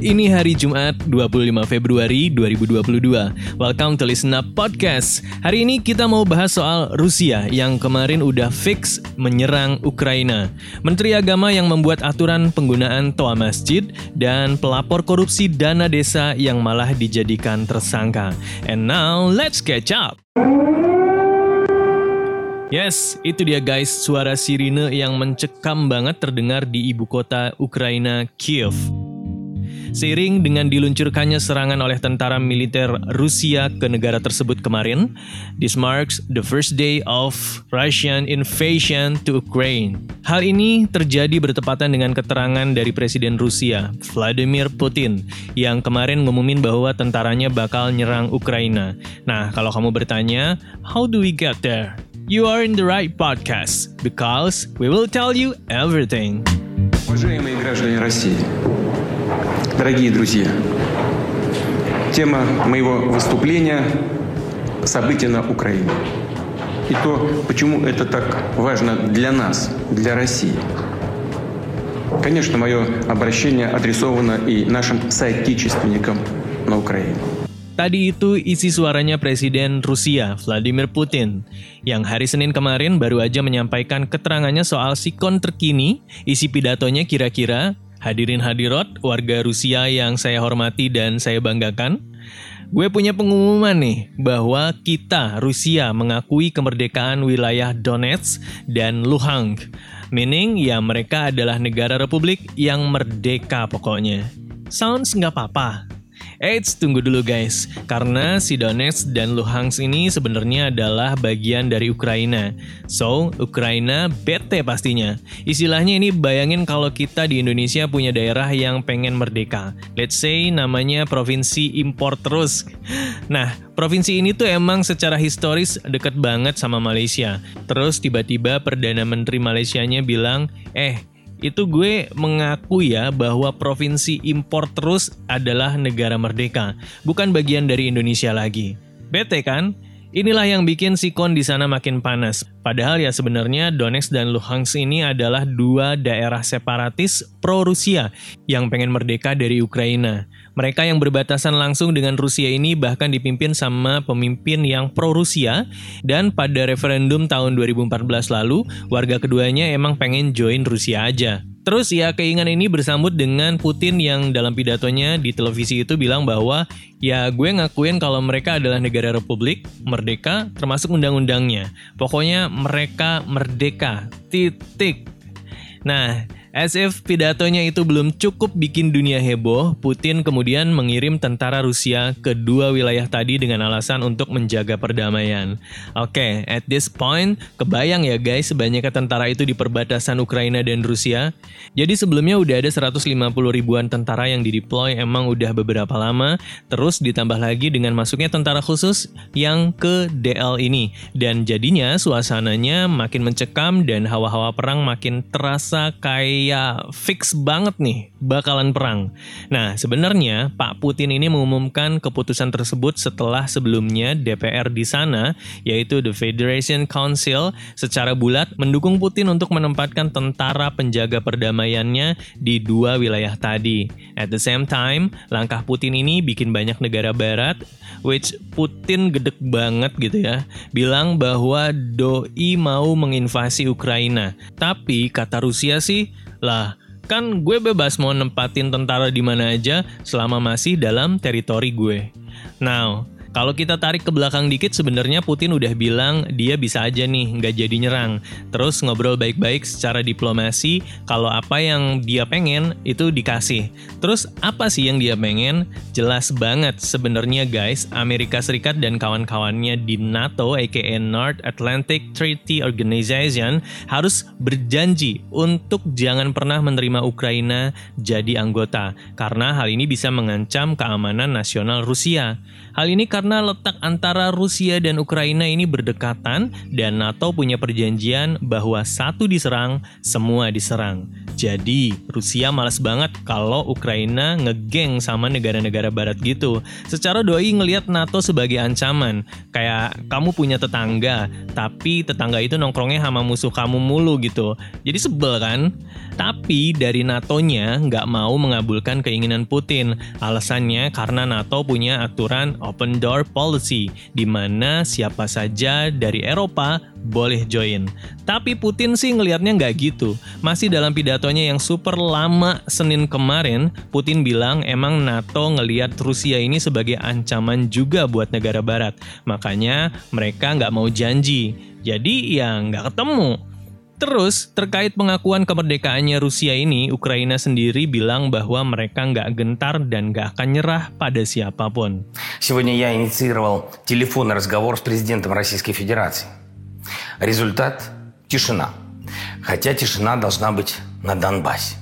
Ini hari Jumat 25 Februari 2022. Welcome to Listen Up Podcast. Hari ini kita mau bahas soal Rusia yang kemarin udah fix menyerang Ukraina, Menteri Agama yang membuat aturan penggunaan toa masjid, dan pelapor korupsi dana desa yang malah dijadikan tersangka. And now, let's catch up! Yes, itu dia guys, suara sirine yang mencekam banget terdengar di ibu kota Ukraina, Kiev. Seiring dengan diluncurkannya serangan oleh tentara militer Rusia ke negara tersebut kemarin, this marks the first day of Russian invasion to Ukraine. Hal ini terjadi bertepatan dengan keterangan dari Presiden Rusia, Vladimir Putin, yang kemarin ngumumin bahwa tentaranya bakal nyerang Ukraina. Nah, kalau kamu bertanya, how do we get there? You are in the right podcast, because we will tell you everything. Уважаемые граждане России, дорогие друзья, тема моего выступления – события на Украине. И то, почему это так важно для нас, для России. Конечно, мое обращение адресовано и нашим соотечественникам на Украине. Tadi itu isi suaranya Presiden Rusia, Vladimir Putin, yang hari Senin kemarin baru aja menyampaikan keterangannya soal sikon terkini. Isi pidatonya kira-kira, hadirin hadirat, warga Rusia yang saya hormati dan saya banggakan, gue punya pengumuman nih, bahwa kita, Rusia, mengakui kemerdekaan wilayah Donetsk dan Luhansk. Meaning, ya mereka adalah negara republik yang merdeka pokoknya. Sounds nggak apa-apa. Eits, tunggu dulu guys, karena si Donetsk dan Luhansk ini sebenarnya adalah bagian dari Ukraina. So, Ukraina bete pastinya. Istilahnya ini bayangin kalau kita di Indonesia punya daerah yang pengen merdeka. Let's say namanya Provinsi Impor Terus. Nah, provinsi ini tuh emang secara historis deket banget sama Malaysia. Terus tiba-tiba Perdana Menteri Malaysianya bilang, itu gue mengaku ya bahwa Provinsi Impor Terus adalah negara merdeka, bukan bagian dari Indonesia lagi. Bete kan? Inilah yang bikin sikon di sana makin panas. Padahal ya sebenarnya Donetsk dan Luhansk ini adalah dua daerah separatis pro-Rusia yang pengen merdeka dari Ukraina. Mereka yang berbatasan langsung dengan Rusia ini bahkan dipimpin sama pemimpin yang pro-Rusia, dan pada referendum tahun 2014 lalu, warga keduanya emang pengen join Rusia aja. Terus ya keinginan ini bersambut dengan Putin yang dalam pidatonya di televisi itu bilang bahwa ya gue ngakuin kalau mereka adalah negara republik, merdeka, termasuk undang-undangnya. Pokoknya mereka merdeka, titik. Nah, as if pidatonya itu belum cukup bikin dunia heboh, Putin kemudian mengirim tentara Rusia ke dua wilayah tadi dengan alasan untuk menjaga perdamaian. Oke, at this point, kebayang ya guys banyaknya tentara itu di perbatasan Ukraina dan Rusia. Jadi sebelumnya udah ada 150 ribuan tentara yang dideploy emang udah beberapa lama, terus ditambah lagi dengan masuknya tentara khusus yang ke DL ini. Dan jadinya suasananya makin mencekam dan hawa-hawa perang makin terasa kayak ya fix banget nih bakalan perang. Nah, sebenarnya Pak Putin ini mengumumkan keputusan tersebut setelah sebelumnya DPR di sana, yaitu The Federation Council, secara bulat mendukung Putin untuk menempatkan tentara penjaga perdamaiannya di dua wilayah tadi. At the same time, langkah Putin ini bikin banyak negara barat, which Putin gedek banget gitu ya, bilang bahwa doi mau menginvasi Ukraina. Tapi kata Rusia sih, lah, kan gue bebas mau nempatin tentara di mana aja selama masih dalam teritori gue. Now, kalau kita tarik ke belakang dikit, sebenarnya Putin udah bilang dia bisa aja nih nggak jadi nyerang. Terus ngobrol baik-baik secara diplomasi, kalau apa yang dia pengen itu dikasih. Terus apa sih yang dia pengen? Jelas banget sebenarnya guys, Amerika Serikat dan kawan-kawannya di NATO aka North Atlantic Treaty Organization harus berjanji untuk jangan pernah menerima Ukraina jadi anggota, karena hal ini bisa mengancam keamanan nasional Rusia. Hal ini karena karena letak antara Rusia dan Ukraina ini berdekatan dan NATO punya perjanjian bahwa satu diserang, semua diserang. Jadi, Rusia malas banget kalau Ukraina ngegeng sama negara-negara barat gitu. Secara doi ngelihat NATO sebagai ancaman. Kayak kamu punya tetangga, tapi tetangga itu nongkrongnya sama musuh kamu mulu gitu. Jadi sebel kan? Tapi dari NATO-nya nggak mau mengabulkan keinginan Putin. Alasannya karena NATO punya aturan open door policy, di mana siapa saja dari Eropa boleh join. Tapi Putin sih ngelihatnya nggak gitu. Masih dalam pidatonya yang super lama Senin kemarin, Putin bilang emang NATO ngelihat Rusia ini sebagai ancaman juga buat negara barat. Makanya mereka nggak mau janji. Jadi ya nggak ketemu. Terus, terkait pengakuan kemerdekaannya Rusia ini, Ukraina sendiri bilang bahwa mereka nggak gentar dan nggak akan nyerah pada siapapun. Сегодня я инициировал телефонный разговор с президентом Российской Федерации. Результат – тишина. Хотя тишина должна быть на Донбассе.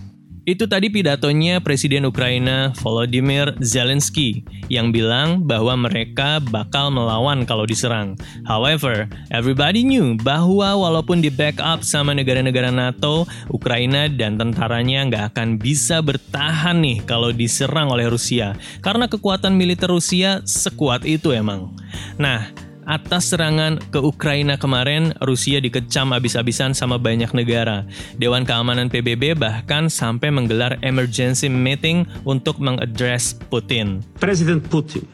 Itu tadi pidatonya Presiden Ukraina Volodymyr Zelensky yang bilang bahwa mereka bakal melawan kalau diserang. However, everybody knew bahwa walaupun di-backup sama negara-negara NATO, Ukraina dan tentaranya nggak akan bisa bertahan nih kalau diserang oleh Rusia. Karena kekuatan militer Rusia sekuat itu emang. Nah, atas serangan ke Ukraina kemarin, Rusia dikecam abis-abisan sama banyak negara. Dewan Keamanan PBB bahkan sampai menggelar emergency meeting untuk mengadres Putin. President Putin,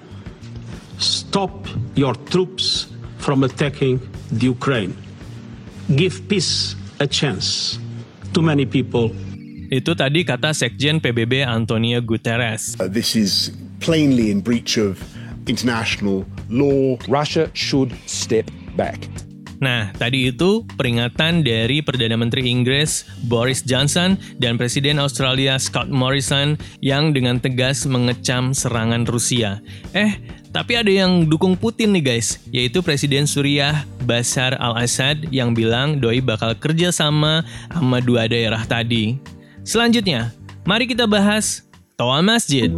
stop your troops from attacking the Ukraine. Give peace a chance. Too many people. Itu tadi kata Sekjen PBB Antonio Guterres. This is plainly in breach of international law. Russia should step back. Nah, tadi itu peringatan dari Perdana Menteri Inggris Boris Johnson dan Presiden Australia Scott Morrison yang dengan tegas mengecam serangan Rusia. Tapi ada yang dukung Putin nih guys, yaitu Presiden Suriah Bashar al-Assad yang bilang doi bakal kerja sama dua daerah tadi. Selanjutnya, mari kita bahas Toa Masjid.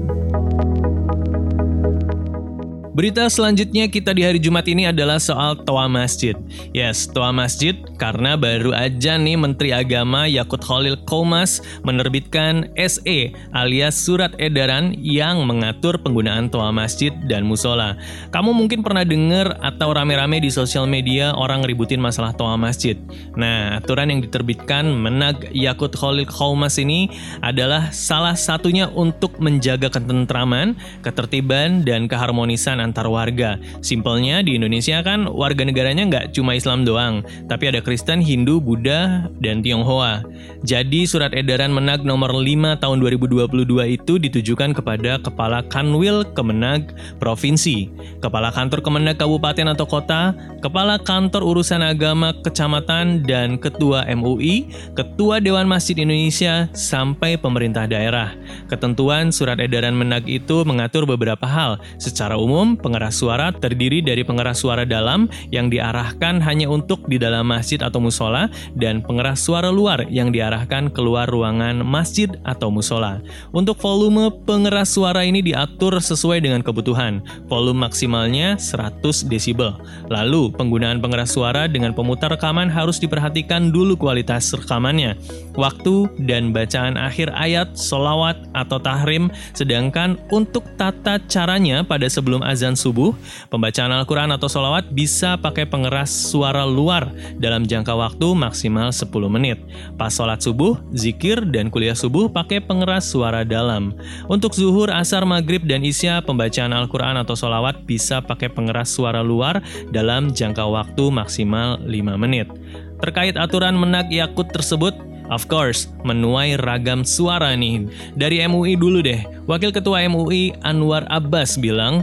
Berita selanjutnya kita di hari Jumat ini adalah soal Toa Masjid. Yes, Toa Masjid, karena baru aja nih Menteri Agama Yakut Kholil Qoumas menerbitkan SE alias Surat Edaran yang mengatur penggunaan Toa Masjid dan Musola. Kamu mungkin pernah dengar atau rame-rame di sosial media orang ngeributin masalah Toa Masjid. Nah, aturan yang diterbitkan Menag Yakut Kholil Qoumas ini adalah salah satunya untuk menjaga ketentraman, ketertiban, dan keharmonisan antar warga. Simpelnya di Indonesia kan warga negaranya nggak cuma Islam doang, tapi ada Kristen, Hindu, Buddha, dan Tionghoa. Jadi Surat Edaran Menag nomor 5 tahun 2022 itu ditujukan kepada Kepala Kanwil Kemenag Provinsi, Kepala Kantor Kemenag Kabupaten atau Kota, Kepala Kantor Urusan Agama Kecamatan, dan Ketua MUI, Ketua Dewan Masjid Indonesia, sampai pemerintah daerah. Ketentuan Surat Edaran Menag itu mengatur beberapa hal. Secara umum, pengeras suara terdiri dari pengeras suara dalam yang diarahkan hanya untuk di dalam masjid atau musola dan pengeras suara luar yang diarahkan keluar ruangan masjid atau musola. Untuk volume pengeras suara ini diatur sesuai dengan kebutuhan. Volume maksimalnya 100 desibel. Lalu, penggunaan pengeras suara dengan pemutar rekaman harus diperhatikan dulu kualitas rekamannya, waktu dan bacaan akhir ayat, sholawat atau tahrim. Sedangkan untuk tata caranya pada sebelum azan subuh, pembacaan Al-Quran atau sholawat bisa pakai pengeras suara luar dalam jangka waktu maksimal 10 menit. Pas sholat subuh, zikir, dan kuliah subuh pakai pengeras suara dalam. Untuk zuhur, asar, maghrib, dan isya, pembacaan Al-Quran atau sholawat bisa pakai pengeras suara luar dalam jangka waktu maksimal 5 menit. Terkait aturan Menag Yakut tersebut, of course, menuai ragam suara nih. Dari MUI dulu deh, Wakil Ketua MUI Anwar Abbas bilang,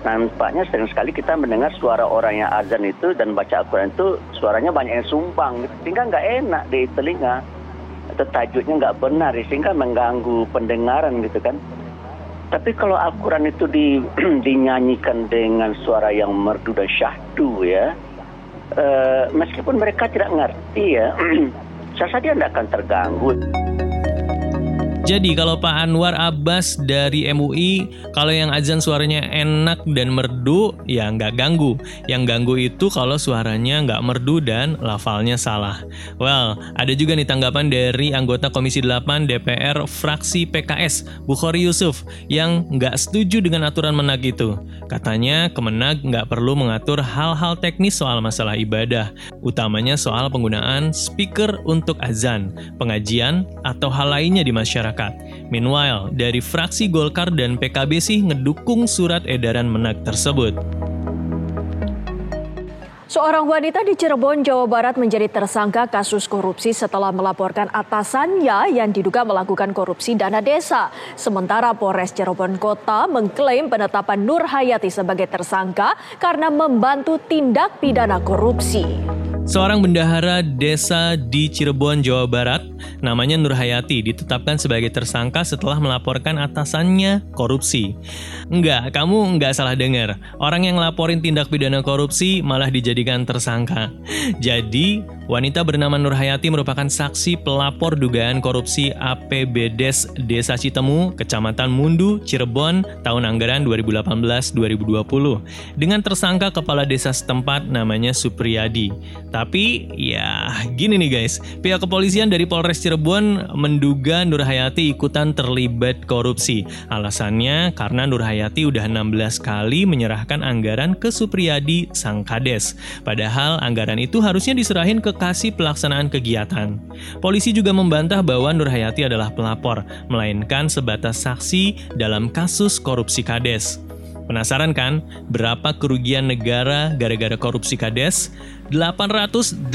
tampaknya sering sekali kita mendengar suara orang yang azan itu dan baca Al-Quran itu suaranya banyak yang sumbang, sehingga nggak enak di telinga atau tajwidnya nggak benar, sehingga mengganggu pendengaran gitu kan. Tapi kalau Al-Quran itu dinyanyikan dengan suara yang merdu dan syahdu ya, meskipun mereka tidak ngerti ya, saya sadar tidak akan terganggu. Jadi kalau Pak Anwar Abbas dari MUI, kalau yang azan suaranya enak dan merdu, ya nggak ganggu. Yang ganggu itu kalau suaranya nggak merdu dan lafalnya salah. Well, ada juga nih tanggapan dari anggota Komisi 8 DPR fraksi PKS, Bukhari Yusuf, yang nggak setuju dengan aturan Menag itu. Katanya Kemenag nggak perlu mengatur hal-hal teknis soal masalah ibadah, utamanya soal penggunaan speaker untuk azan, pengajian, atau hal lainnya di masyarakat. Meanwhile, dari fraksi Golkar dan PKB sih ngedukung surat edaran Menag tersebut. Seorang wanita di Cirebon, Jawa Barat menjadi tersangka kasus korupsi setelah melaporkan atasannya yang diduga melakukan korupsi dana desa. Sementara Polres Cirebon Kota mengklaim penetapan Nurhayati sebagai tersangka karena membantu tindak pidana korupsi. Seorang bendahara desa di Cirebon, Jawa Barat, namanya Nurhayati, ditetapkan sebagai tersangka setelah melaporkan atasannya korupsi. Enggak, kamu enggak salah dengar. Orang yang laporin tindak pidana korupsi malah dijadikan tersangka. Jadi, wanita bernama Nurhayati merupakan saksi pelapor dugaan korupsi APBDes Desa Citemu, Kecamatan Mundu, Cirebon, tahun anggaran 2018-2020, dengan tersangka kepala desa setempat namanya Supriyadi. Tapi ya gini nih guys, pihak kepolisian dari Polres Cirebon menduga Nurhayati ikutan terlibat korupsi. Alasannya karena Nurhayati udah 16 kali menyerahkan anggaran ke Supriyadi sang Kades. Padahal anggaran itu harusnya diserahin ke Kasih Pelaksanaan Kegiatan. Polisi juga membantah bahwa Nurhayati adalah pelapor, melainkan sebatas saksi dalam kasus korupsi Kades. Penasaran kan berapa kerugian negara gara-gara korupsi Kades? 818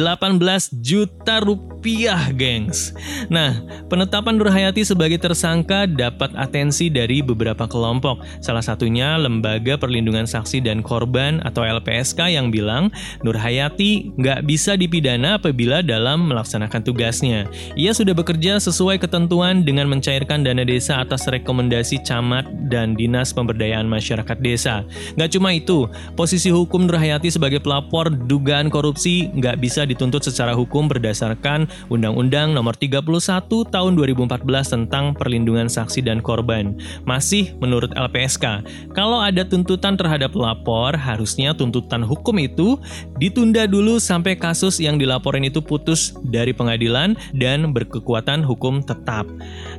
juta rupiah, gengs. Nah, penetapan Nurhayati sebagai tersangka dapat atensi dari beberapa kelompok. Salah satunya Lembaga Perlindungan Saksi dan Korban atau LPSK yang bilang Nurhayati nggak bisa dipidana apabila dalam melaksanakan tugasnya. Ia sudah bekerja sesuai ketentuan dengan mencairkan dana desa atas rekomendasi camat dan Dinas Pemberdayaan Masyarakat Desa. Nggak cuma itu, posisi hukum Nurhayati sebagai pelapor dugaan korupsi nggak bisa dituntut secara hukum berdasarkan Undang-Undang Nomor 31 Tahun 2014 tentang Perlindungan Saksi dan Korban. Masih menurut LPSK, kalau ada tuntutan terhadap pelapor, harusnya tuntutan hukum itu ditunda dulu sampai kasus yang dilaporin itu putus dari pengadilan dan berkekuatan hukum tetap.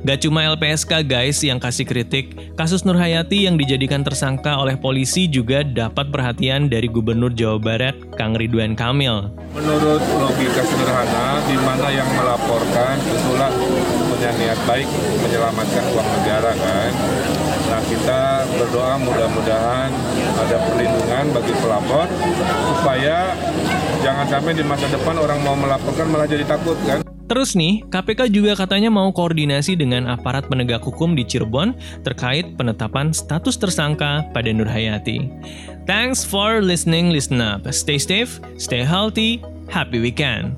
Gak cuma LPSK guys yang kasih kritik, kasus Nurhayati yang dijadikan tersangka oleh polisi juga dapat perhatian dari Gubernur Jawa Barat, Kang Ridwan Kamil. Menurut logika sederhana, di mana yang melaporkan itulah punya niat baik menyelamatkan uang negara kan. Nah, kita berdoa mudah-mudahan ada perlindungan bagi pelapor supaya jangan sampai di masa depan orang mau melaporkan malah jadi takut kan. Terus nih, KPK juga katanya mau koordinasi dengan aparat penegak hukum di Cirebon terkait penetapan status tersangka pada Nurhayati. Thanks for listening, listen up. Stay safe, stay healthy, happy weekend.